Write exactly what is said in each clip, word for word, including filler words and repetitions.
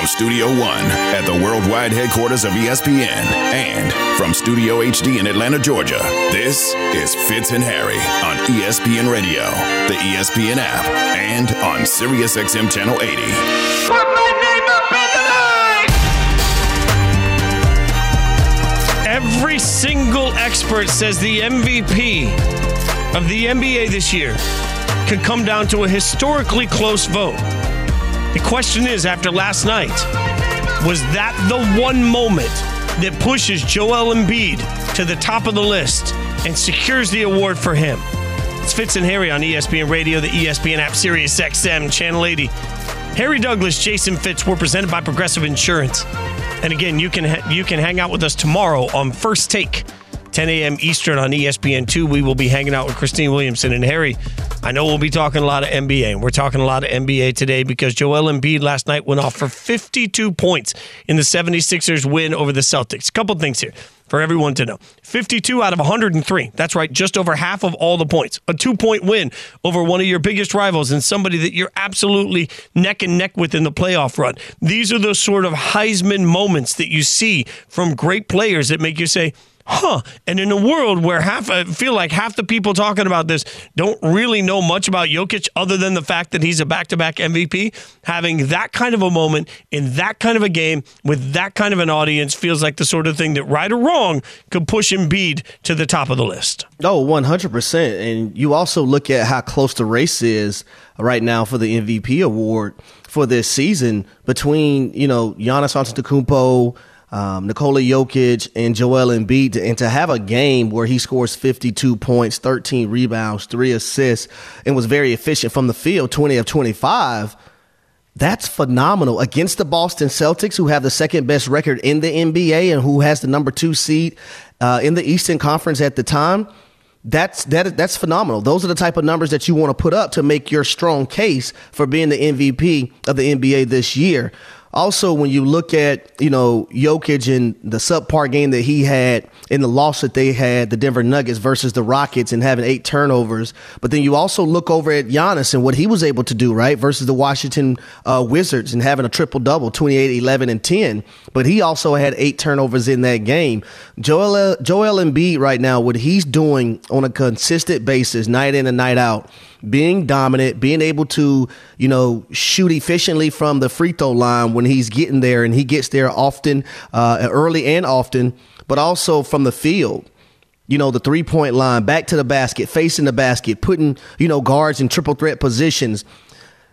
From Studio One at the worldwide headquarters of E S P N and from Studio H D in Atlanta, Georgia, this is Fitz and Harry on E S P N Radio, the E S P N app, and on SiriusXM Channel eighty. Put my name up in the line! Every single expert says the M V P of the N B A this year could come down to a historically close vote. The question is, after last night, was that the one moment that pushes Joel Embiid to the top of the list and secures the award for him? It's Fitz and Harry on E S P N Radio, the E S P N app, SiriusXM, Channel eighty. Harry Douglas, Jason Fitz, we're presented by Progressive Insurance. And again, you can ha- you can hang out with us tomorrow on First Take, ten a.m. Eastern on E S P N two. We will be hanging out with Christine Williamson and Harry. I know we'll be talking a lot of N B A, and we're talking a lot of N B A today because Joel Embiid last night went off for fifty-two points in the seventy-sixers win over the Celtics. A couple things here for everyone to know. fifty-two out of one hundred three. That's right, just over half of all the points. A two-point win over one of your biggest rivals and somebody that you're absolutely neck and neck with in the playoff run. These are those sort of Heisman moments that you see from great players that make you say, huh. And in a world where half, I feel like half the people talking about this don't really know much about Jokic other than the fact that he's a back-to-back M V P, having that kind of a moment in that kind of a game with that kind of an audience feels like the sort of thing that, right or wrong, could push Embiid to the top of the list. Oh, one hundred percent. And you also look at how close the race is right now for the M V P award for this season between, you know, Giannis Antetokounmpo, Um, Nikola Jokic and Joel Embiid, and to have a game where he scores fifty-two points, thirteen rebounds, three assists, and was very efficient from the field, twenty of twenty-five, that's phenomenal. Against the Boston Celtics, who have the second best record in the N B A and who has the number two seed uh, in the Eastern Conference at the time, that's that that's phenomenal. Those are the type of numbers that you want to put up to make your strong case for being the M V P of the N B A this year. Also, when you look at, you know, Jokic and the subpar game that he had and the loss that they had, the Denver Nuggets versus the Rockets and having eight turnovers. But then you also look over at Giannis and what he was able to do, right, versus the Washington uh, Wizards and having a triple-double, twenty-eight, eleven, and ten. But he also had eight turnovers in that game. Joel, Joel Embiid right now, what he's doing on a consistent basis, night in and night out, being dominant, being able to, you know, shoot efficiently from the free throw line when he's getting there, and he gets there often, uh, early and often, but also from the field. You know, the three-point line, back to the basket, facing the basket, putting, you know, guards in triple threat positions.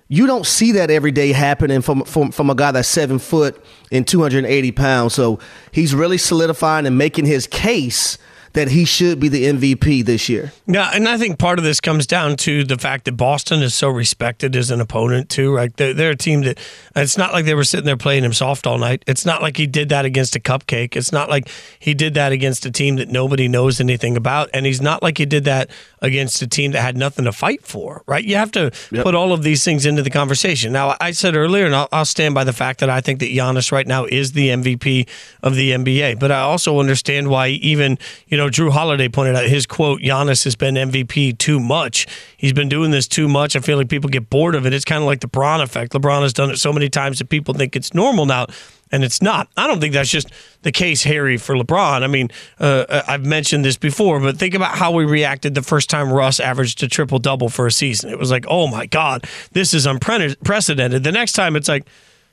You don't see that every day happening from, from, from a guy that's seven foot and two hundred eighty pounds. So he's really solidifying and making his case that he should be the M V P this year. Yeah, and I think part of this comes down to the fact that Boston is so respected as an opponent, too. Right? They're, they're a team that, it's not like they were sitting there playing him soft all night. It's not like he did that against a cupcake. It's not like he did that against a team that nobody knows anything about. And he's not like he did that against a team that had nothing to fight for, right? You have to yep. put all of these things into the conversation. Now, I said earlier, and I'll, I'll stand by the fact that I think that Giannis right now is the M V P of the N B A. But I also understand why even, you know, Drew Holiday pointed out his quote, Giannis has been M V P too much. He's been doing this too much. I feel like people get bored of it. It's kind of like the LeBron effect. LeBron has done it so many times that people think it's normal now, and it's not. I don't think that's just the case, Harry, for LeBron. I mean, uh, I've mentioned this before, but think about how we reacted the first time Russ averaged a triple-double for a season. It was like, oh, my God, this is unprecedented. The next time it's like,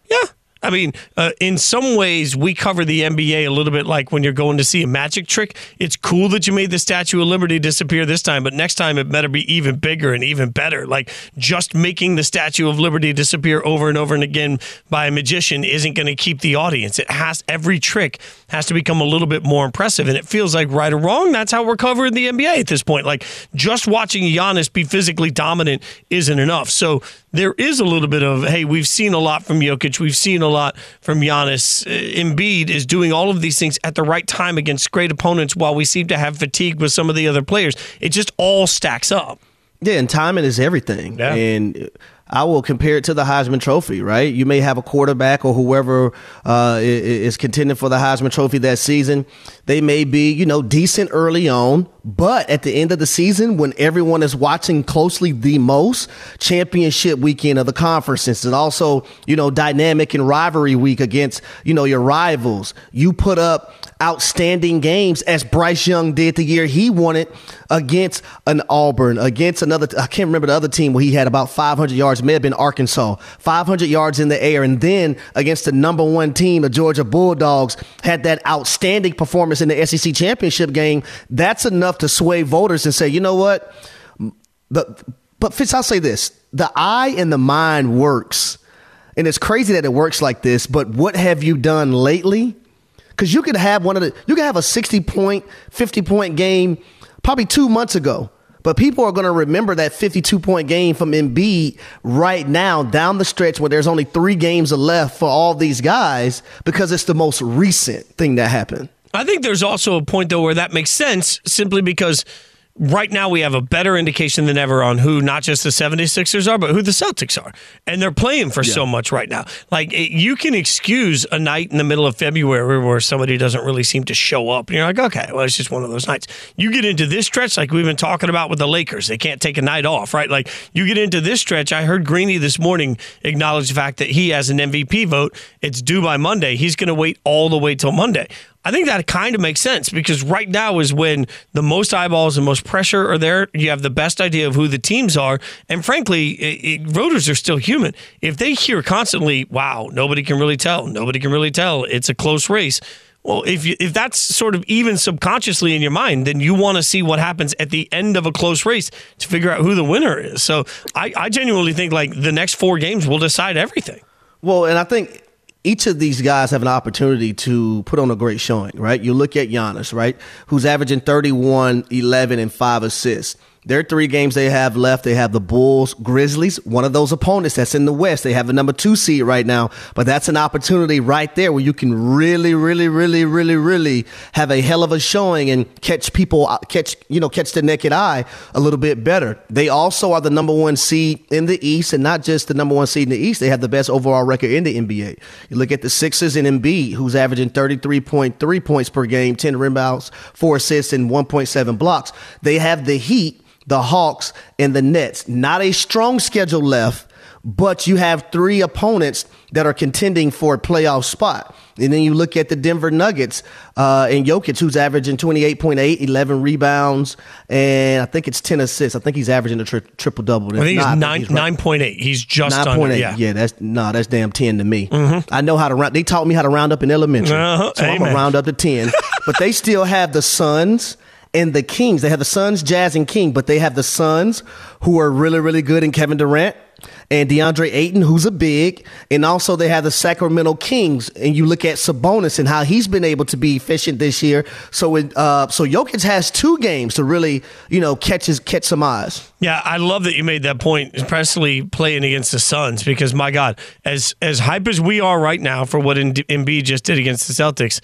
yeah. I mean, uh, in some ways, we cover the N B A a little bit like when you're going to see a magic trick. It's cool that you made the Statue of Liberty disappear this time, but next time it better be even bigger and even better. Like, just making the Statue of Liberty disappear over and over and again by a magician isn't going to keep the audience. It has, every trick has to become a little bit more impressive, and it feels like, right or wrong, that's how we're covering the N B A at this point. Like, just watching Giannis be physically dominant isn't enough. So there is a little bit of, hey, we've seen a lot from Jokic, we've seen a lot from Giannis. Embiid is doing all of these things at the right time against great opponents while we seem to have fatigue with some of the other players. It just all stacks up. Yeah, and timing is everything. Yeah. And I will compare it to the Heisman Trophy, right? You may have a quarterback or whoever uh, is contending for the Heisman Trophy that season. They may be, you know, decent early on, But at the end of the season, when everyone is watching closely the most, championship weekend of the conferences, and also, you know, dynamic and rivalry week against, you know, your rivals, you put up outstanding games as Bryce Young did the year he won it against an Auburn, against another, I can't remember the other team where he had about five hundred yards, may have been Arkansas, five hundred yards in the air, and then against the number one team, the Georgia Bulldogs, had that outstanding performance in the S E C championship game. That's enough to sway voters and say, you know what? But, but Fitz, I'll say this, the eye and the mind works, and it's crazy that it works like this, but what have you done lately? Because you could have one of the, you could have a sixty point, fifty point game probably two months ago, but people are going to remember that fifty-two point game from Embiid right now down the stretch where there's only three games left for all these guys, because it's the most recent thing that happened. I think there's also a point, though, where that makes sense, simply because right now we have a better indication than ever on who not just the seventy-sixers are, but who the Celtics are. And they're playing for yeah. so much right now. Like, it, you can excuse a night in the middle of February where somebody doesn't really seem to show up. And you're like, okay, well, it's just one of those nights. You get into this stretch, like we've been talking about with the Lakers. They can't take a night off, right? Like, you get into this stretch. I heard Greeny this morning acknowledge the fact that he has an M V P vote. It's due by Monday. He's going to wait all the way till Monday. I think that kind of makes sense, because right now is when the most eyeballs and most pressure are there. You have the best idea of who the teams are. And frankly, it, it, voters are still human. If they hear constantly, wow, nobody can really tell. Nobody can really tell. It's a close race. Well, if you, if that's sort of even subconsciously in your mind, then you want to see what happens at the end of a close race to figure out who the winner is. So I, I genuinely think like the next four games will decide everything. Well, and I think each of these guys have an opportunity to put on a great showing, right? You look at Giannis, right, who's averaging thirty-one, eleven, and five assists. There are three games they have left. They have the Bulls, Grizzlies, one of those opponents that's in the West. They have a number two seed right now, but that's an opportunity right there where you can really, really, really, really, really have a hell of a showing and catch people, catch, you know, catch the naked eye a little bit better. They also are the number one seed in the East, and not just the number one seed in the East. They have the best overall record in the N B A. You look at the Sixers and Embiid, who's averaging thirty-three point three points per game, ten rebounds, four assists, and one point seven blocks. They have the Heat, the Hawks, and the Nets. Not a strong schedule left, but you have three opponents that are contending for a playoff spot. And then you look at the Denver Nuggets uh, and Jokic, who's averaging twenty-eight point eight, eleven rebounds, and I think it's ten assists. I think he's averaging a tri- triple-double. I think he's nine point eight. Right. He's just nine. Under. nine point eight, yeah. yeah that's, nah, that's damn ten to me. Mm-hmm. I know how to round. They taught me how to round up in elementary, uh-huh. so Amen. I'm going to round up to ten. But they still have the Suns and the Kings. They have the Suns, Jazz, and King, but they have the Suns, who are really, really good in Kevin Durant and DeAndre Ayton, who's a big, and also they have the Sacramento Kings. And you look at Sabonis and how he's been able to be efficient this year. So it, uh, so Jokic has two games to really, you know, catch his, catch some eyes. Yeah, I love that you made that point, Presley playing against the Suns, because, my God, as, as hype as we are right now for what Embiid just did against the Celtics,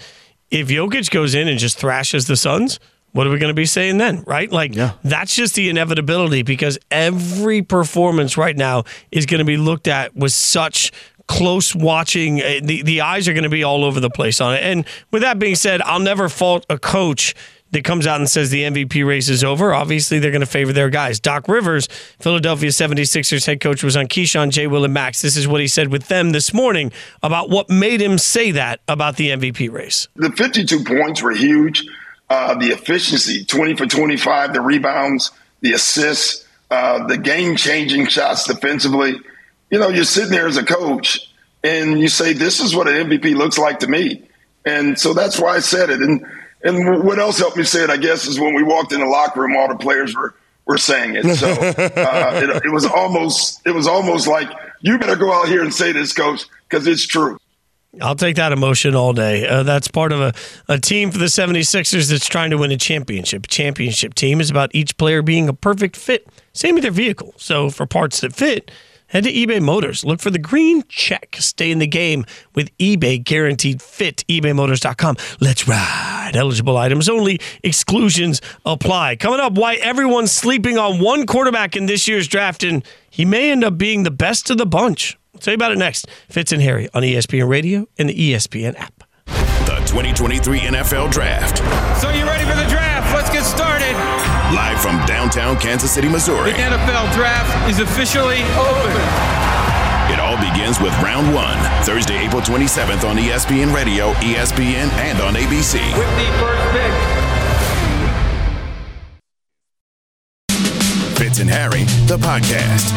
if Jokic goes in and just thrashes the Suns, what are we going to be saying then, right? Like, yeah. that's just the inevitability, because every performance right now is going to be looked at with such close watching. The, the eyes are going to be all over the place on it. And with that being said, I'll never fault a coach that comes out and says the M V P race is over. Obviously, they're going to favor their guys. Doc Rivers, Philadelphia seventy-sixers head coach, was on Keyshawn, J. Will, and Max. This is what he said with them this morning about what made him say that about the M V P race. The fifty-two points were huge. Uh, the efficiency, twenty for twenty-five, the rebounds, the assists, uh, the game-changing shots defensively. You know, you're sitting there as a coach and you say, this is what an M V P looks like to me. And so that's why I said it. And and what else helped me say it, I guess, is when we walked in the locker room, all the players were, were saying it. So uh, it, it was almost it was almost like, you better go out here and say this, coach, because it's true. I'll take that emotion all day. Uh, that's part of a, a team for the seventy-sixers that's trying to win a championship. A championship team is about each player being a perfect fit. Same with their vehicle. So for parts that fit, head to eBay Motors. Look for the green check. Stay in the game with eBay Guaranteed Fit. ebay motors dot com. Let's ride. Eligible items only. Exclusions apply. Coming up, why everyone's sleeping on one quarterback in this year's draft, and he may end up being the best of the bunch. I'll tell you about it next. Fitz and Harry on E S P N Radio and the E S P N app. The twenty twenty-three N F L Draft. So you ready for the draft? Let's get started. Live from downtown Kansas City, Missouri. The N F L Draft is officially open. It all begins with Round one, Thursday, April twenty-seventh on E S P N Radio, E S P N, and on A B C. With the first pick. Fitz and Harry, the podcast.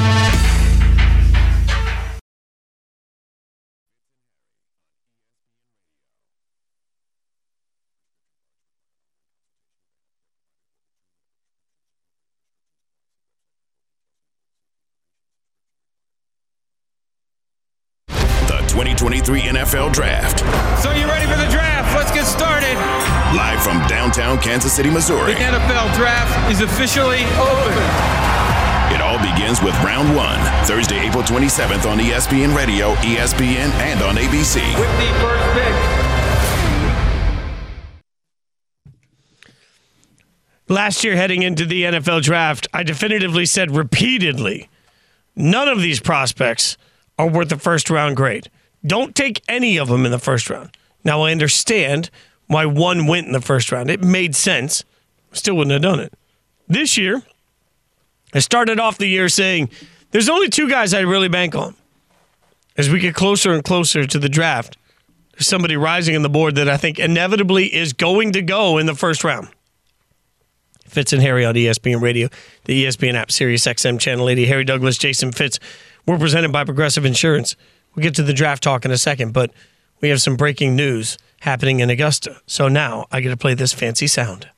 twenty twenty-three N F L Draft. So you ready for the draft? Let's get started. Live from downtown Kansas City, Missouri. The N F L Draft is officially open. It all begins with Round one, Thursday, April twenty-seventh on E S P N Radio, E S P N, and on A B C. With the first pick. Last year heading into the N F L Draft, I definitively said repeatedly, none of these prospects are worth a first-round grade. Don't take any of them in the first round. Now, I understand why one went in the first round. It made sense. Still wouldn't have done it. This year, I started off the year saying, there's only two guys I really bank on. As we get closer and closer to the draft, there's somebody rising on the board that I think inevitably is going to go in the first round. Fitz and Harry on E S P N Radio, the E S P N app, Sirius X M Channel eighty. Harry Douglas, Jason Fitz. We're presented by Progressive Insurance. We'll get to the draft talk in a second, but we have some breaking news happening in Augusta. So now I get to play this fancy sound.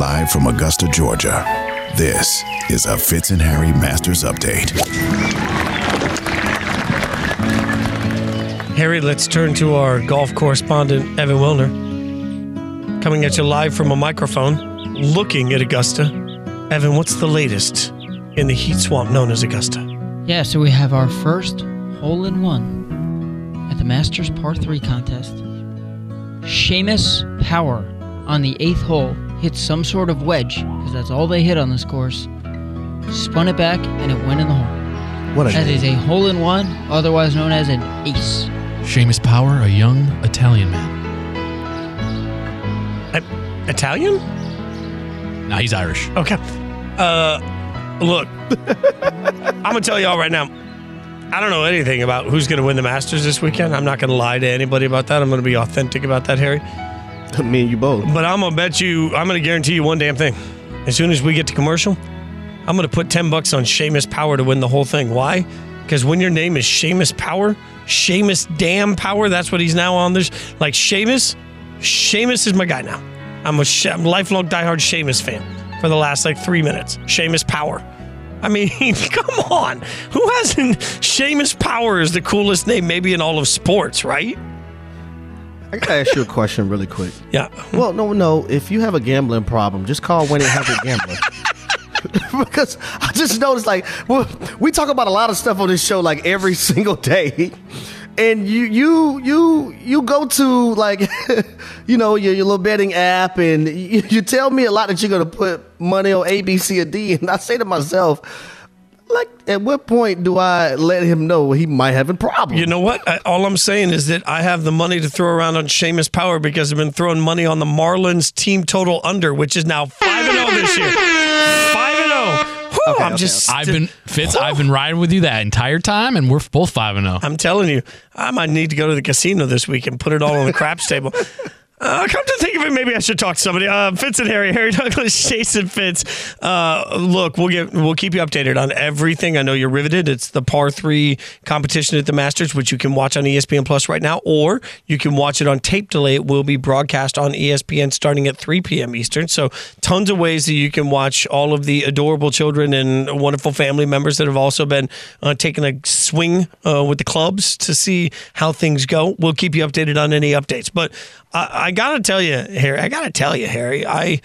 Live from Augusta, Georgia, this is a Fitz and Harry Masters Update. Harry, let's turn to our golf correspondent, Evan Wilner. Coming at you live from a microphone, looking at Augusta. Evan, what's the latest in the heat swamp known as Augusta? Yeah, so we have our first hole-in-one at the Masters Par three contest. Seamus Power on the eighth hole hits some sort of wedge, because that's all they hit on this course, spun it back, and it went in the hole. What a That game. Is a hole-in-one, otherwise known as an ace. Seamus Power, a young Italian man. I, Italian? Nah, he's Irish. Okay. Uh... Look, I'm going to tell y'all right now, I don't know anything about who's going to win the Masters this weekend. I'm not going to lie to anybody about that. I'm going to be authentic about that, Harry. Me and you both. But I'm going to bet you, I'm going to guarantee you one damn thing. As soon as we get to commercial, I'm going to put ten bucks on Seamus Power to win the whole thing. Why? Because when your name is Seamus Power, Seamus Damn Power, that's what he's now on. There's like Seamus, Seamus is my guy now. I'm a, I'm a lifelong diehard Seamus fan. For the last like three minutes. Seamus Power. I mean, come on. Who hasn't? Seamus Power is the coolest name maybe in all of sports, right? I gotta ask you a question really quick. Yeah. Well, no, no. If you have a gambling problem, just call Winning Habit Gambler. Because I just noticed, like, well, we talk about a lot of stuff on this show, like every single day. And you you you you go to, like, you know, your, your little betting app, and you, you tell me a lot that you're going to put money on A, B, C, or D. And I say to myself, like, at what point do I let him know he might have a problem? You know what? I, all I'm saying is that I have the money to throw around on Seamus Power because I've been throwing money on the Marlins team total under, which is now five and oh this year. five and oh. Okay, I'm okay, just okay. I've been Fitz, whew. I've been riding with you that entire time, and we're both five and oh. I'm telling you, I might need to go to the casino this week and put it all on the craps table. Uh, come to think of it, maybe I should talk to somebody. Uh, Fitz and Harry, Harry Douglas, Jason Fitz. Uh, look, we'll get we'll keep you updated on everything. I know you're riveted. It's the par three competition at the Masters, which you can watch on E S P N Plus right now, or you can watch it on tape delay. It will be broadcast on E S P N starting at three p.m. Eastern. So tons of ways that you can watch all of the adorable children and wonderful family members that have also been uh, taking a swing uh, with the clubs to see how things go. We'll keep you updated on any updates, but. I, I gotta tell you, Harry. I gotta tell you, Harry. I,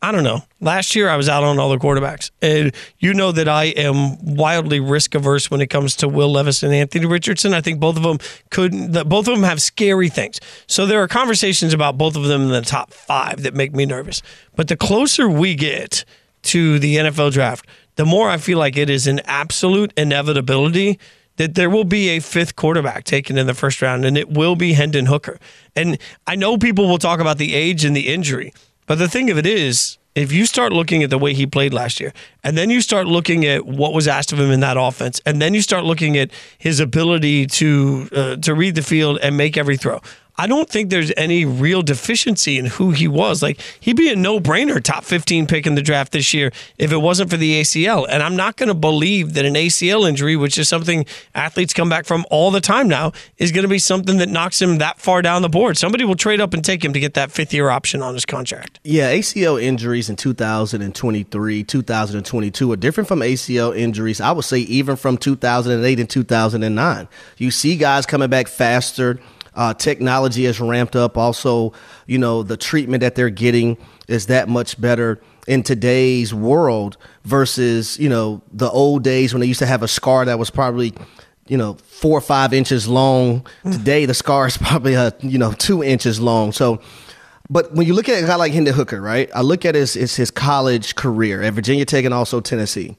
I don't know. Last year, I was out on all the quarterbacks, and you know that I am wildly risk averse when it comes to Will Levis and Anthony Richardson. I think both of them could. Both of them have scary things. So there are conversations about both of them in the top five that make me nervous. But the closer we get to the N F L draft, the more I feel like it is an absolute inevitability that there will be a fifth quarterback taken in the first round, and it will be Hendon Hooker. And I know people will talk about the age and the injury, But the thing of it is, if you start looking at the way he played last year, and then you start looking at what was asked of him in that offense, and then you start looking at his ability to uh, to read the field and make every throw, I don't think there's any real deficiency in who he was. Like, he'd be a no-brainer top fifteen pick in the draft this year if it wasn't for the A C L. And I'm not going to believe that an A C L injury, which is something athletes come back from all the time now, is going to be something that knocks him that far down the board. Somebody will trade up and take him to get that fifth-year option on his contract. Yeah, A C L injuries in two thousand twenty-three, two thousand twenty-two are different from A C L injuries, I would say, even from two thousand eight and two thousand nine. You see guys coming back faster. Uh, technology has ramped up. Also, you know, the treatment that they're getting is that much better in today's world versus, you know, the old days when they used to have a scar that was probably, you know, four or five inches long. Today, the scar is probably, uh, you know, two inches long. So, but when you look at a guy like Hendon Hooker, right, I look at his, his, his college career at Virginia Tech and also Tennessee,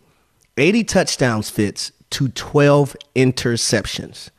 eighty touchdowns fits to twelve interceptions.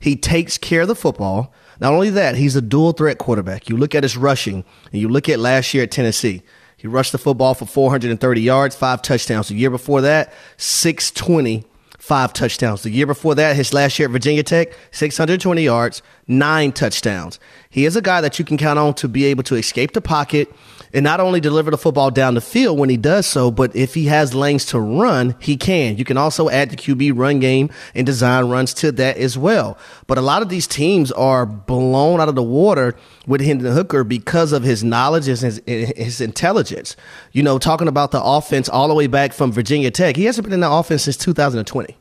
He takes care of the football. Not only that, he's a dual threat quarterback. You look at his rushing, and you look at last year at Tennessee. He rushed the football for four hundred thirty yards, five touchdowns. The year before that, six twenty, five touchdowns. The year before that, his last year at Virginia Tech, six hundred twenty yards, nine touchdowns. He is a guy that you can count on to be able to escape the pocket and not only deliver the football down the field when he does so, but if he has lanes to run, he can. You can also add the Q B run game and design runs to that as well. But a lot of these teams are blown out of the water with Hendon Hooker because of his knowledge and his, his intelligence. You know, talking about the offense all the way back from Virginia Tech, he hasn't been in the offense since two thousand twenty.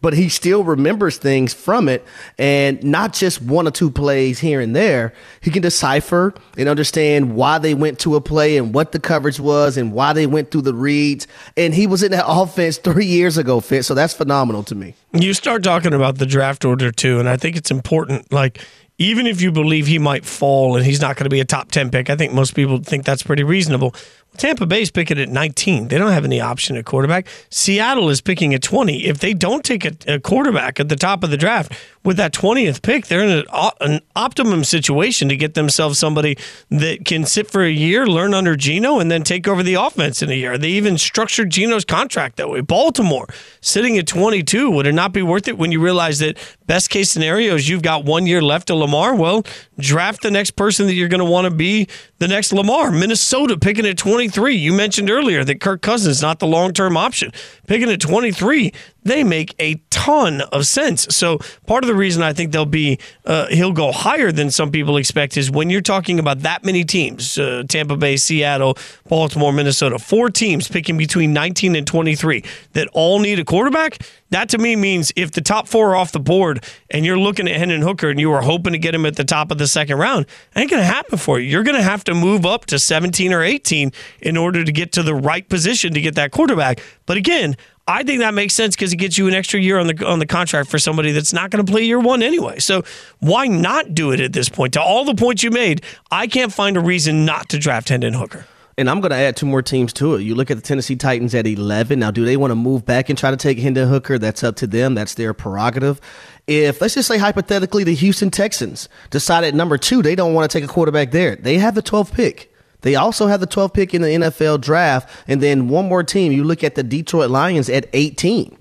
But he still remembers things from it, and not just one or two plays here and there. He can decipher and understand why they went to a play and what the coverage was and why they went through the reads. And he was in that offense three years ago, Fitz, so that's phenomenal to me. You start talking about the draft order, too, and I think it's important. Like, even if you believe he might fall and he's not going to be a top ten pick, I think most people think that's pretty reasonable. Tampa Bay's picking at nineteen. They don't have any option at quarterback. Seattle is picking at twenty. If they don't take a, a quarterback at the top of the draft with that twentieth pick, they're in an, an optimum situation to get themselves somebody that can sit for a year, learn under Geno, and then take over the offense in a year. They even structured Geno's contract that way. Baltimore, sitting at twenty-two, would it not be worth it when you realize that best case scenario is you've got one year left to Lamar? Well, draft the next person that you're going to want to be the next Lamar. Minnesota picking at twenty-three. You mentioned earlier that Kirk Cousins is not the long-term option. Picking at twenty-three, they make a ton of sense. So part of the reason I think they'll be uh, he'll go higher than some people expect is when you're talking about that many teams, uh, Tampa Bay, Seattle, Baltimore, Minnesota, four teams picking between nineteen and twenty-three that all need a quarterback. That to me means if the top four are off the board and you're looking at Hendon Hooker and you were hoping to get him at the top of the second round, it ain't going to happen for you. You're going to have to move up to seventeen or eighteen in order to get to the right position to get that quarterback. But again, I think that makes sense because it gets you an extra year on the on the contract for somebody that's not going to play year one anyway. So why not do it at this point? To all the points you made, I can't find a reason not to draft Hendon Hooker. And I'm going to add two more teams to it. You look at the Tennessee Titans at eleven. Now, do they want to move back and try to take Hendon Hooker? That's up to them. That's their prerogative. If, let's just say hypothetically, the Houston Texans decide at number two they don't want to take a quarterback there, they have the twelfth pick. They also have the twelfth pick in the N F L draft. And then one more team, you look at the Detroit Lions at eighteen.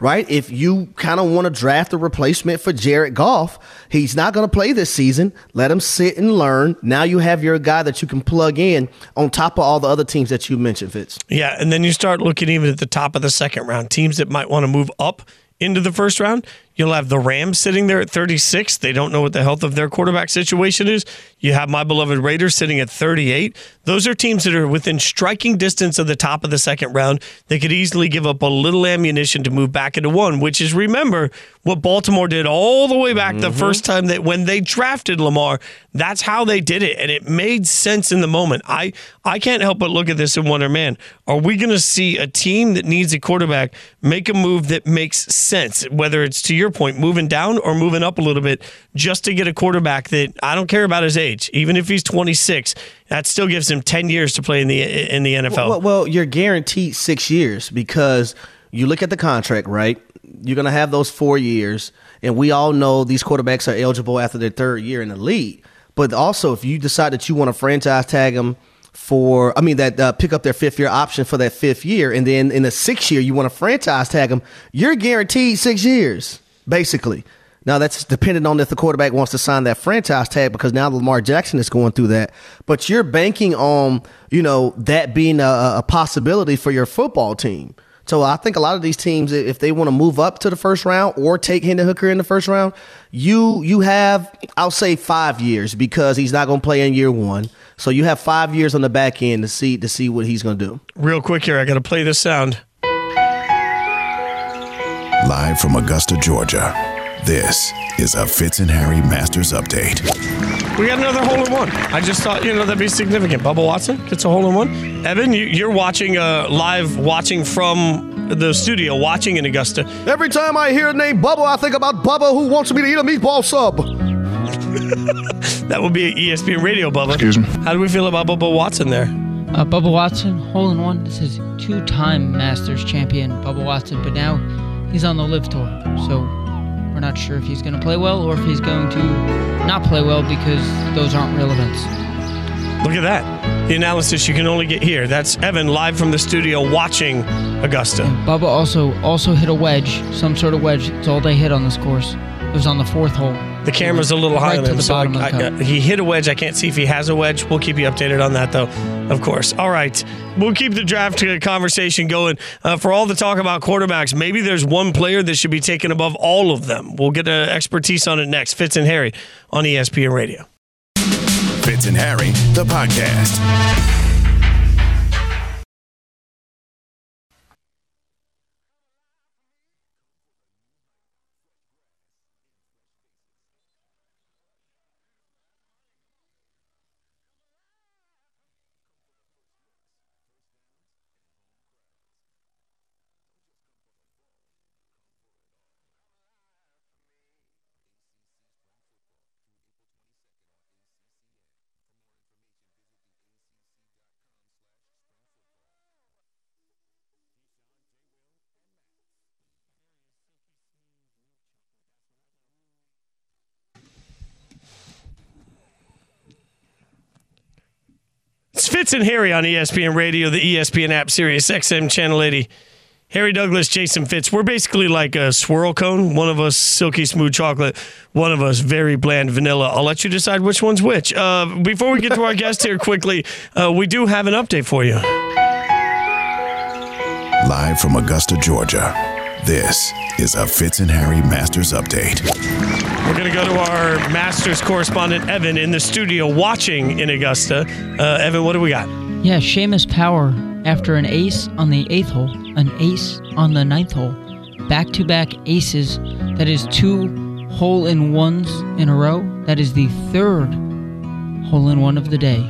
Right? If you kind of want to draft a replacement for Jared Goff, he's not going to play this season. Let him sit and learn. Now you have your guy that you can plug in on top of all the other teams that you mentioned, Fitz. Yeah, and then you start looking even at the top of the second round, teams that might want to move up into the first round. You'll have the Rams sitting there at thirty-six. They don't know what the health of their quarterback situation is. You have my beloved Raiders sitting at thirty-eight. Those are teams that are within striking distance of the top of the second round. They could easily give up a little ammunition to move back into one, which is, remember, what Baltimore did all the way back mm-hmm. the first time that when they drafted Lamar. That's how they did it, and it made sense in the moment. I, I can't help but look at this and wonder, man, are we going to see a team that needs a quarterback make a move that makes sense, whether it's to your your point, moving down or moving up a little bit just to get a quarterback that I don't care about his age. Even if he's twenty-six, that still gives him ten years to play in the in the N F L. Well, well you're guaranteed six years because you look at the contract, right? You're going to have those four years, and we all know these quarterbacks are eligible after their third year in the league. But also, if you decide that you want to franchise tag him for, I mean, that uh, pick up their fifth year option for that fifth year. And then in the sixth year, you want to franchise tag them. You're guaranteed six years, basically. Now, that's dependent on if the quarterback wants to sign that franchise tag, because now Lamar Jackson is going through that. But you're banking on, you know, that being a, a possibility for your football team. So I think a lot of these teams, if they want to move up to the first round or take Hendon Hooker in the first round, you you have, I'll say, five years because he's not going to play in year one. So you have five years on the back end to see to see what he's going to do. Real quick here, I got to play this sound. Live from Augusta, Georgia. This is a Fitz and Harry Masters Update. We got another hole-in-one. I just thought, you know, that'd be significant. Bubba Watson gets a hole-in-one. Evan, you, you're watching uh, live, watching from the studio, watching in Augusta. Every time I hear the name Bubba, I think about Bubba who wants me to eat a meatball sub. That would be E S P N Radio, Bubba. Excuse me. How do we feel about Bubba Watson there? Uh, Bubba Watson, hole-in-one. This is two-time Masters champion Bubba Watson, but now he's on the LIV Tour, so... we're not sure if he's going to play well or if he's going to not play well because those aren't real events. Look at that. The analysis you can only get here. That's Evan live from the studio watching Augusta. And Bubba also also hit a wedge, some sort of wedge. It's all they hit on this course. It was on the fourth hole. The camera's a little high right on him. So I, I, I, he hit a wedge. I can't see if he has a wedge. We'll keep you updated on that, though, of course. All right. We'll keep the draft conversation going. Uh, for all the talk about quarterbacks, maybe there's one player that should be taken above all of them. We'll get uh, expertise on it next. Fitz and Harry on E S P N Radio. Fitz and Harry, the podcast. Fitz and Harry on E S P N Radio, the E S P N app, Sirius X M Channel eighty. Harry Douglas, Jason Fitz. We're basically like a swirl cone. One of us silky smooth chocolate. One of us very bland vanilla. I'll let you decide which one's which. Uh, before we get to our guest here quickly, uh, we do have an update for you. Live from Augusta, Georgia, this is a Fitz and Harry Masters Update. We're going to go to our Masters correspondent, Evan, in the studio watching in Augusta. Uh, Evan, what do we got? Yeah, Seamus Power, after an ace on the eighth hole, an ace on the ninth hole, back-to-back aces, that is two hole-in-ones in a row. That is the third hole-in-one of the day.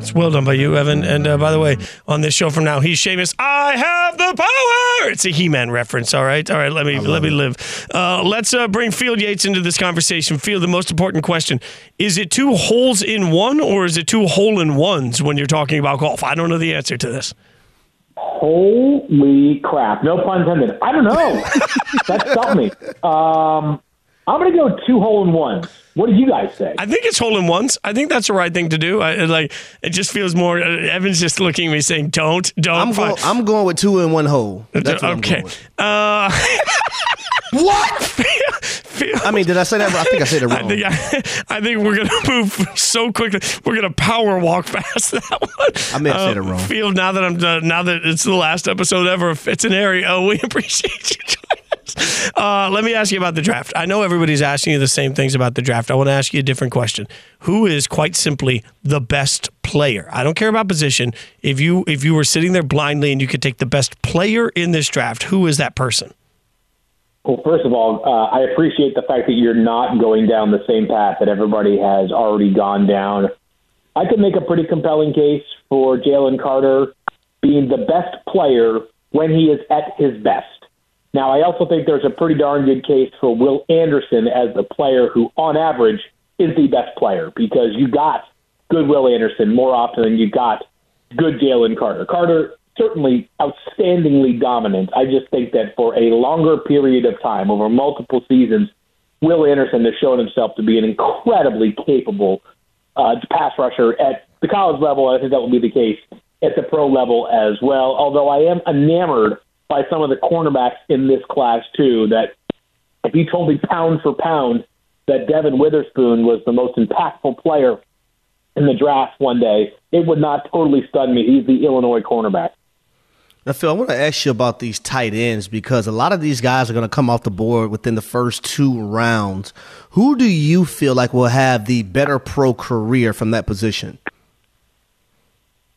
It's well done by you, Evan. And uh, by the way, on this show from now, he's Seamus. I have the power. It's a He-Man reference. All right, all right. Let me let it. me live. Uh, let's uh, bring Field Yates into this conversation. Field, the most important question: is it two holes in one, or is it two hole in ones when you're talking about golf? I don't know the answer to this. Holy crap! No pun intended. I don't know. That stopped me. Um, I'm going to go two hole in ones. What did you guys say? I think it's hole in ones. I think that's the right thing to do. I, like it just feels more. Evan's just looking at me saying, "Don't, don't." I'm, go, I'm going with two in one hole. That's what okay. I'm going with. Uh, what? Field. I mean, did I say that? I think I said it wrong. I think, I, I think we're gonna move so quickly. We're gonna power walk past that one. I may have um, said it wrong. Field. Now that I'm done, now that it's the last episode ever of Fitz and Harry, oh, we appreciate you. Uh, let me ask you about the draft. I know everybody's asking you the same things about the draft. I want to ask you a different question. Who is, quite simply, the best player? I don't care about position. If you if you were sitting there blindly and you could take the best player in this draft, who is that person? Well, first of all, uh, I appreciate the fact that you're not going down the same path that everybody has already gone down. I could make a pretty compelling case for Jalen Carter being the best player when he is at his best. Now, I also think there's a pretty darn good case for Will Anderson as the player who, on average, is the best player because you got good Will Anderson more often than you got good Jalen Carter. Carter, certainly outstandingly dominant. I just think that for a longer period of time, over multiple seasons, Will Anderson has shown himself to be an incredibly capable uh, pass rusher at the college level, I think that will be the case at the pro level as well, although I am enamored by some of the cornerbacks in this class, too, that if you told me pound for pound that Devin Witherspoon was the most impactful player in the draft one day, it would not totally stun me. He's the Illinois cornerback. Now, Phil, I want to ask you about these tight ends because a lot of these guys are going to come off the board within the first two rounds. Who do you feel like will have the better pro career from that position?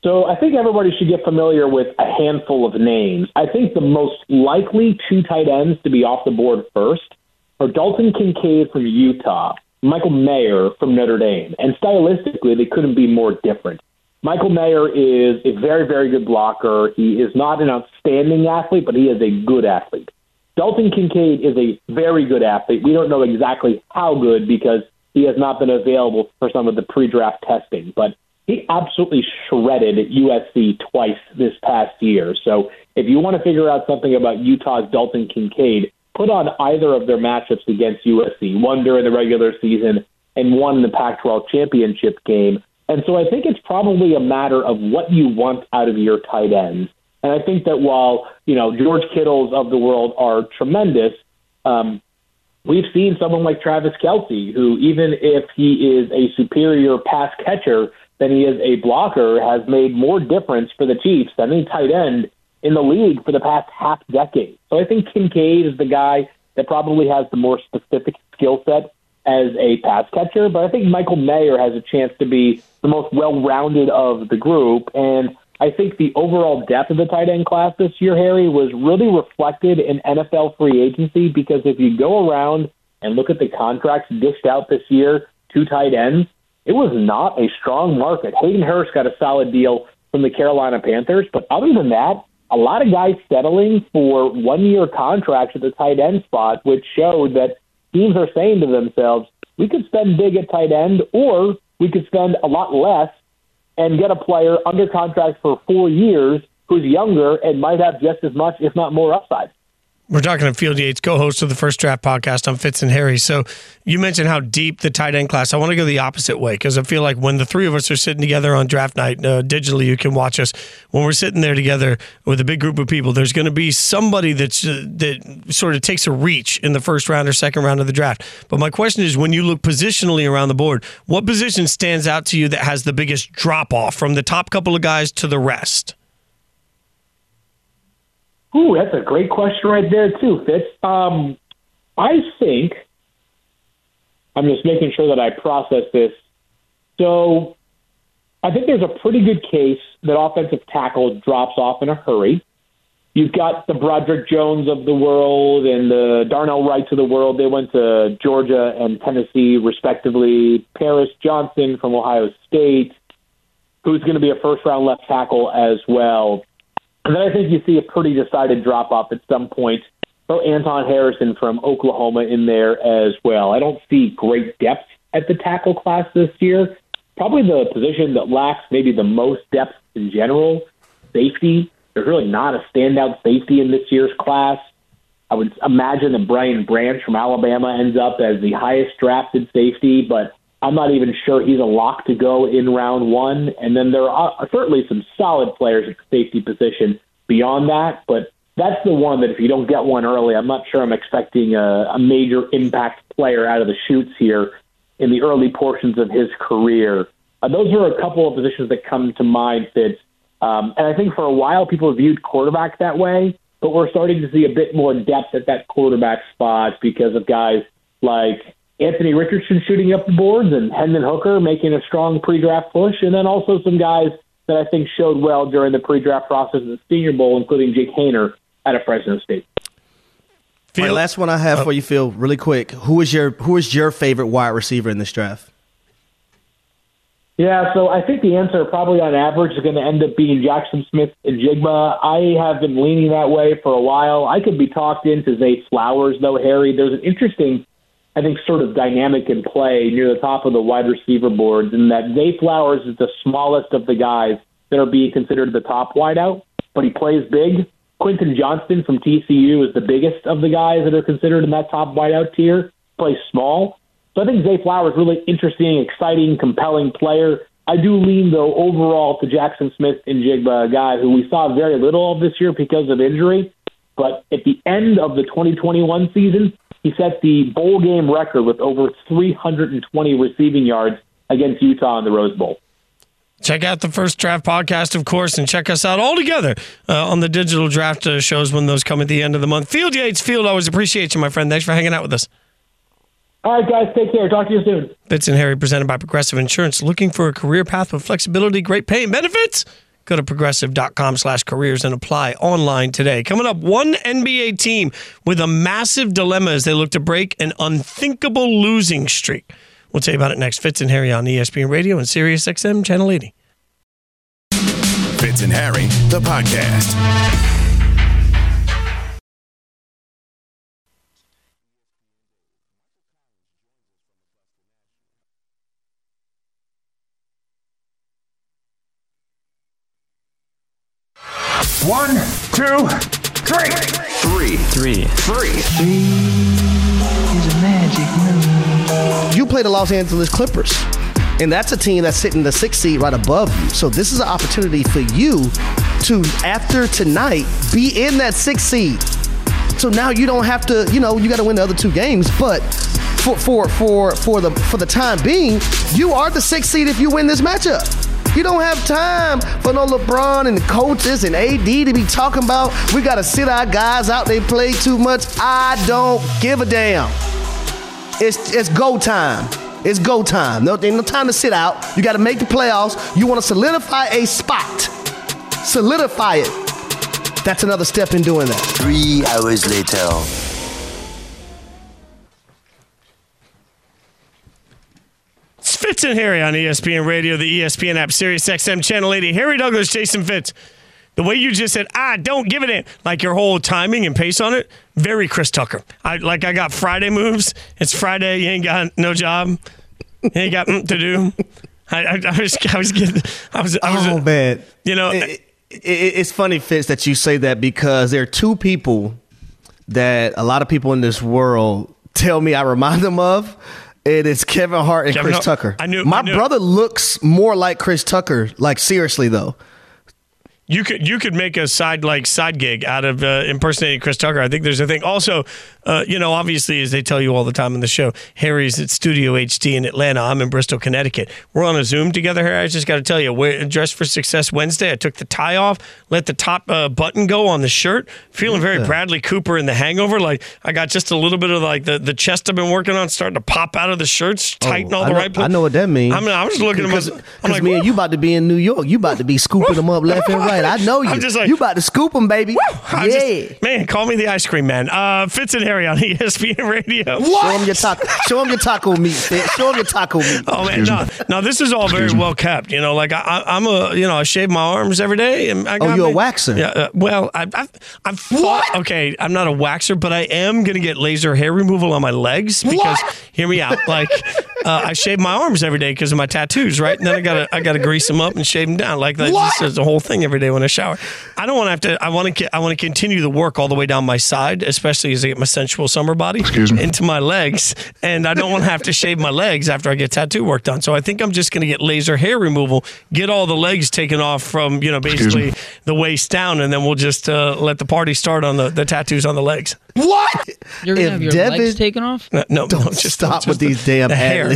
So I think everybody should get familiar with a handful of names. I think the most likely two tight ends to be off the board first are Dalton Kincaid from Utah, Michael Mayer from Notre Dame. And stylistically, they couldn't be more different. Michael Mayer is a very, very good blocker. He is not an outstanding athlete, but he is a good athlete. Dalton Kincaid is a very good athlete. We don't know exactly how good because he has not been available for some of the pre-draft testing, but he absolutely shredded at U S C twice this past year. So if you want to figure out something about Utah's Dalton Kincaid, put on either of their matchups against U S C, one during the regular season and one in the Pac twelve championship game. And so I think it's probably a matter of what you want out of your tight ends. And I think that while, you know, George Kittles of the world are tremendous, um, we've seen someone like Travis Kelce, who even if he is a superior pass catcher than he is a blocker, has made more difference for the Chiefs than any tight end in the league for the past half decade. So I think Kincaid is the guy that probably has the more specific skill set as a pass catcher, but I think Michael Mayer has a chance to be the most well-rounded of the group, and I think the overall depth of the tight end class this year, Harry, was really reflected in N F L free agency, because if you go around and look at the contracts dished out this year to tight ends, it was not a strong market. Hayden Hurst got a solid deal from the Carolina Panthers, but other than that, a lot of guys settling for one-year contracts at the tight end spot, which showed that teams are saying to themselves, we could spend big at tight end, or we could spend a lot less and get a player under contract for four years who's younger and might have just as much, if not more, upside. We're talking to Field Yates, co-host of the First Draft podcast on Fitz and Harry. So you mentioned how deep the tight end class. I want to go the opposite way because I feel like when the three of us are sitting together on draft night, uh, digitally you can watch us. When we're sitting there together with a big group of people, there's going to be somebody that's, uh, that sort of takes a reach in the first round or second round of the draft. But my question is, when you look positionally around the board, what position stands out to you that has the biggest drop-off from the top couple of guys to the rest? Ooh, that's a great question right there, too, Fitz. Um, I think, I'm just making sure that I process this. So I think there's a pretty good case that offensive tackle drops off in a hurry. You've got the Broderick Jones of the world and the Darnell Wrights of the world. They went to Georgia and Tennessee, respectively. Paris Johnson from Ohio State, who's going to be a first-round left tackle as well. And then I think you see a pretty decided drop-off at some point. So Anton Harrison from Oklahoma in there as well. I don't see great depth at the tackle class this year. Probably the position that lacks maybe the most depth in general, safety. There's really not a standout safety in this year's class. I would imagine that Brian Branch from Alabama ends up as the highest drafted safety, but I'm not even sure he's a lock to go in round one. And then there are certainly some solid players at the safety position beyond that, but that's the one that if you don't get one early, I'm not sure I'm expecting a, a major impact player out of the chutes here in the early portions of his career. Uh, those are a couple of positions that come to mind, Fitz. Um, and I think for a while people viewed quarterback that way, but we're starting to see a bit more depth at that quarterback spot because of guys like Anthony Richardson shooting up the boards and Hendon Hooker making a strong pre-draft push. And then also some guys that I think showed well during the pre-draft process of the Senior Bowl, including Jake Hayner out of Fresno State. Phil, right, last one I have oh. for you, Phil, really quick. Who is your who is your favorite wide receiver in this draft? Yeah, so I think the answer probably on average is going to end up being Jaxon Smith-Njigba. I have been leaning that way for a while. I could be talked into Zay Flowers, though, Harry. There's an interesting, I think, sort of dynamic in play near the top of the wide receiver boards, and that Zay Flowers is the smallest of the guys that are being considered the top wideout, but he plays big. Quentin Johnston from T C U is the biggest of the guys that are considered in that top wideout tier, plays small. So I think Zay Flowers is a really interesting, exciting, compelling player. I do lean, though, overall to Jaxon Smith-Njigba, a guy who we saw very little of this year because of injury. But at the end of the twenty twenty-one season, he set the bowl game record with over three hundred twenty receiving yards against Utah in the Rose Bowl. Check out the First Draft podcast, of course, and check us out all together uh, on the digital draft uh, shows when those come at the end of the month. Field Yates, Field, always appreciate you, my friend. Thanks for hanging out with us. All right, guys, take care. Talk to you soon. Fitz and Harry, presented by Progressive Insurance. Looking for a career path with flexibility, great pay, and benefits? Go to progressive.com slash careers and apply online today. Coming up, one N B A team with a massive dilemma as they look to break an unthinkable losing streak. We'll tell you about it next. Fitz and Harry on E S P N Radio and Sirius X M Channel eighty. Fitz and Harry, the podcast. One, two, three. Three. Three. Three. Three is a magic number. You play the Los Angeles Clippers, and that's a team that's sitting the sixth seed right above you. So this is an opportunity for you to, after tonight, be in that sixth seed. So now you don't have to, you know, you got to win the other two games, but for for for for the for the time being, you are the sixth seed if you win this matchup. You don't have time for no LeBron and the coaches and A D to be talking about, we got to sit our guys out, they play too much. I don't give a damn. It's it's go time. It's go time. No, ain't no time to sit out. You got to make the playoffs. You want to solidify a spot. Solidify it. That's another step in doing that. Three hours later. Fitz and Harry on E S P N Radio, the E S P N app, Sirius X M Channel eighty. Harry Douglas, Jason Fitz. The way you just said, I don't give it in, like your whole timing and pace on it, very Chris Tucker. I Like I got Friday moves. It's Friday. You ain't got no job. You ain't got mm to do. I, I, I was I was getting, I was, I was, oh, man. You know, it, it, it's funny, Fitz, that you say that because there are two people that a lot of people in this world tell me I remind them of. It is Kevin Hart and Kevin Chris Hart. Tucker. I knew my I knew. brother looks more like Chris Tucker. Like seriously though, you could you could make a side like side gig out of uh, impersonating Chris Tucker. I think there's a thing. Also, uh, you know, obviously as they tell you all the time in the show, Harry's at Studio H D in Atlanta. I'm in Bristol, Connecticut. We're on a Zoom together, Harry. I just got to tell you, we're dressed for success Wednesday. I took the tie off, let the top uh, button go on the shirt. Feeling very Bradley Cooper in The Hangover. Like I got just a little bit of like the, the chest I've been working on starting to pop out of the shirts, tighten oh, all the I know, right places. I know what that means. I mean, I was looking at my. I'm like, man, you about to be in New York. You about to be scooping them up left and right. I know you. I'm just like, you about to scoop them, baby. Yeah. Just, man, call me the ice cream man. Uh, Fitz and Harry on E S P N Radio. What? Show him your taco. Show him your taco meat. Show him your taco meat. Oh man, no, no, this is all very well kept. You know, like I, I'm a, you know, I shave my arms every day. And I got oh, you're me. a waxer. Yeah. Uh, well, I, I, I've thought. What? Okay, I'm not a waxer, but I am gonna get laser hair removal on my legs because. What? Hear me out. Like uh, I shave my arms every day because of my tattoos, right? And then I gotta, I gotta grease them up and shave them down. Like that just is the whole thing every day when I shower. I don't want to have to. I want to. I want to continue the work all the way down my side, especially as I get my sensual summer body Excuse me. into my legs, and I don't want to have to shave my legs after I get tattoo work done. So I think I'm just going to get laser hair removal, get all the legs taken off from, you know, basically the waist down, and then we'll just uh, let the party start on the, the tattoos on the legs. What? You're going to have your Devin, legs taken off? No, no, don't no, just stop just with the, these damn the hair.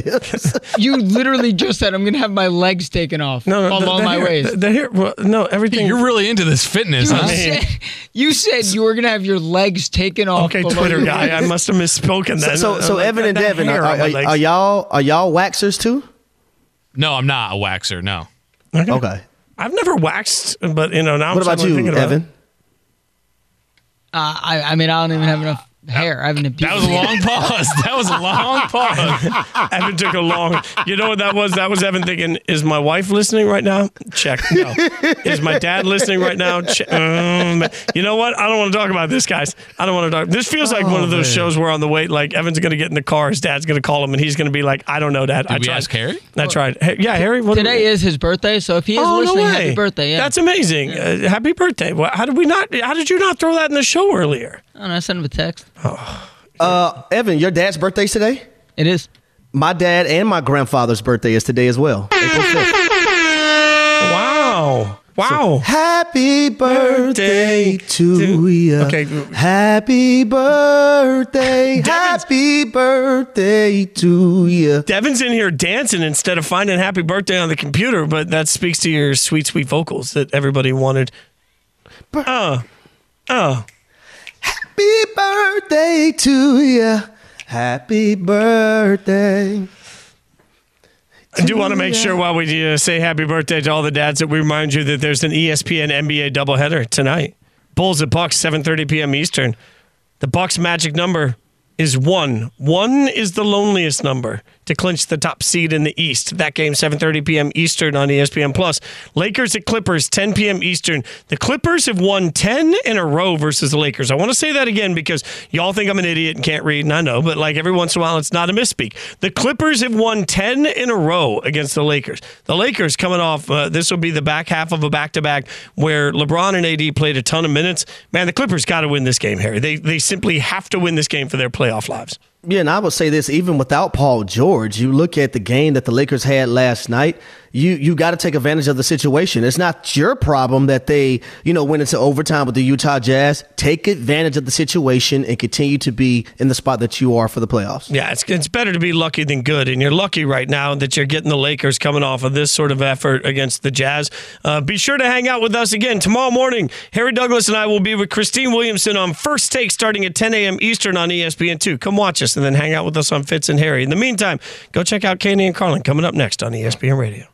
You literally just said I'm going to have my legs taken off. No, no, along the, the my hair, waist. The, the hair. Well, no, everything. You're really into this fitness, you huh? Said, you said you were going to have your legs taken off. Okay, Twitter guy. I must have misspoken then. So, so, so like, Evan and Devin, are, are, are y'all are y'all waxers too? No, I'm not a waxer. No. Okay. okay. I've never waxed, but you know now. What I'm about you, about Evan? Uh, I, I mean, I don't even have enough hair. I haven't. That was a long pause. That was a long pause. Evan took a long. You know what that was? That was Evan thinking, is my wife listening right now? Check. No. Is my dad listening right now? Check. Um, you know what? I don't want to talk about this, guys. I don't want to talk. This feels like oh, one of those man. shows where on the way, like Evan's going to get in the car, his dad's going to call him, and he's going to be like, I don't know, Dad. Did I we tried. ask Harry? I tried. Hey, yeah, Harry. What Today is his birthday, so if he is oh, listening, no happy birthday. Yeah. That's amazing. Yeah. Uh, happy birthday. Well, how did we not? How did you not throw that in the show earlier? I don't know. I sent him a text. Oh. Uh, Evan, your dad's birthday's today? It is. My dad and my grandfather's birthday is today as well. April fifth. Wow. So, happy birthday, birthday to you. Okay. Happy birthday. Devin's, happy birthday to you. Devin's in here dancing instead of finding happy birthday on the computer, but that speaks to your sweet, sweet vocals that everybody wanted. Oh. Uh, oh. Happy birthday to you. Happy birthday. I do want to make sure while we uh, say happy birthday to all the dads that we remind you that there's an E S P N N B A doubleheader tonight. Bulls at Bucks, seven thirty p.m. Eastern. The Bucks' magic number is one. One is the loneliest number to clinch the top seed in the East. That game, seven thirty p.m. Eastern on E S P N plus. Plus. Lakers at Clippers, ten p.m. Eastern. The Clippers have won ten in a row versus the Lakers. I want to say that again because y'all think I'm an idiot and can't read, and I know, but like every once in a while, it's not a misspeak. The Clippers have won ten in a row against the Lakers. The Lakers coming off, uh, this will be the back half of a back-to-back where LeBron and A D played a ton of minutes. Man, the Clippers got to win this game, Harry. They, they simply have to win this game for their play. Playoff lives. Yeah, and I would say this, even without Paul George, you look at the game that the Lakers had last night, you you got to take advantage of the situation. It's not your problem that they, you know, went into overtime with the Utah Jazz. Take advantage of the situation and continue to be in the spot that you are for the playoffs. Yeah, it's it's better to be lucky than good, and you're lucky right now that you're getting the Lakers coming off of this sort of effort against the Jazz. Uh, be sure to hang out with us again tomorrow morning. Harry Douglas and I will be with Christine Williamson on First Take starting at ten a.m. Eastern on E S P N two. Come watch us, and then hang out with us on Fitz and Harry. In the meantime, go check out Candy and Carlin coming up next on E S P N Radio.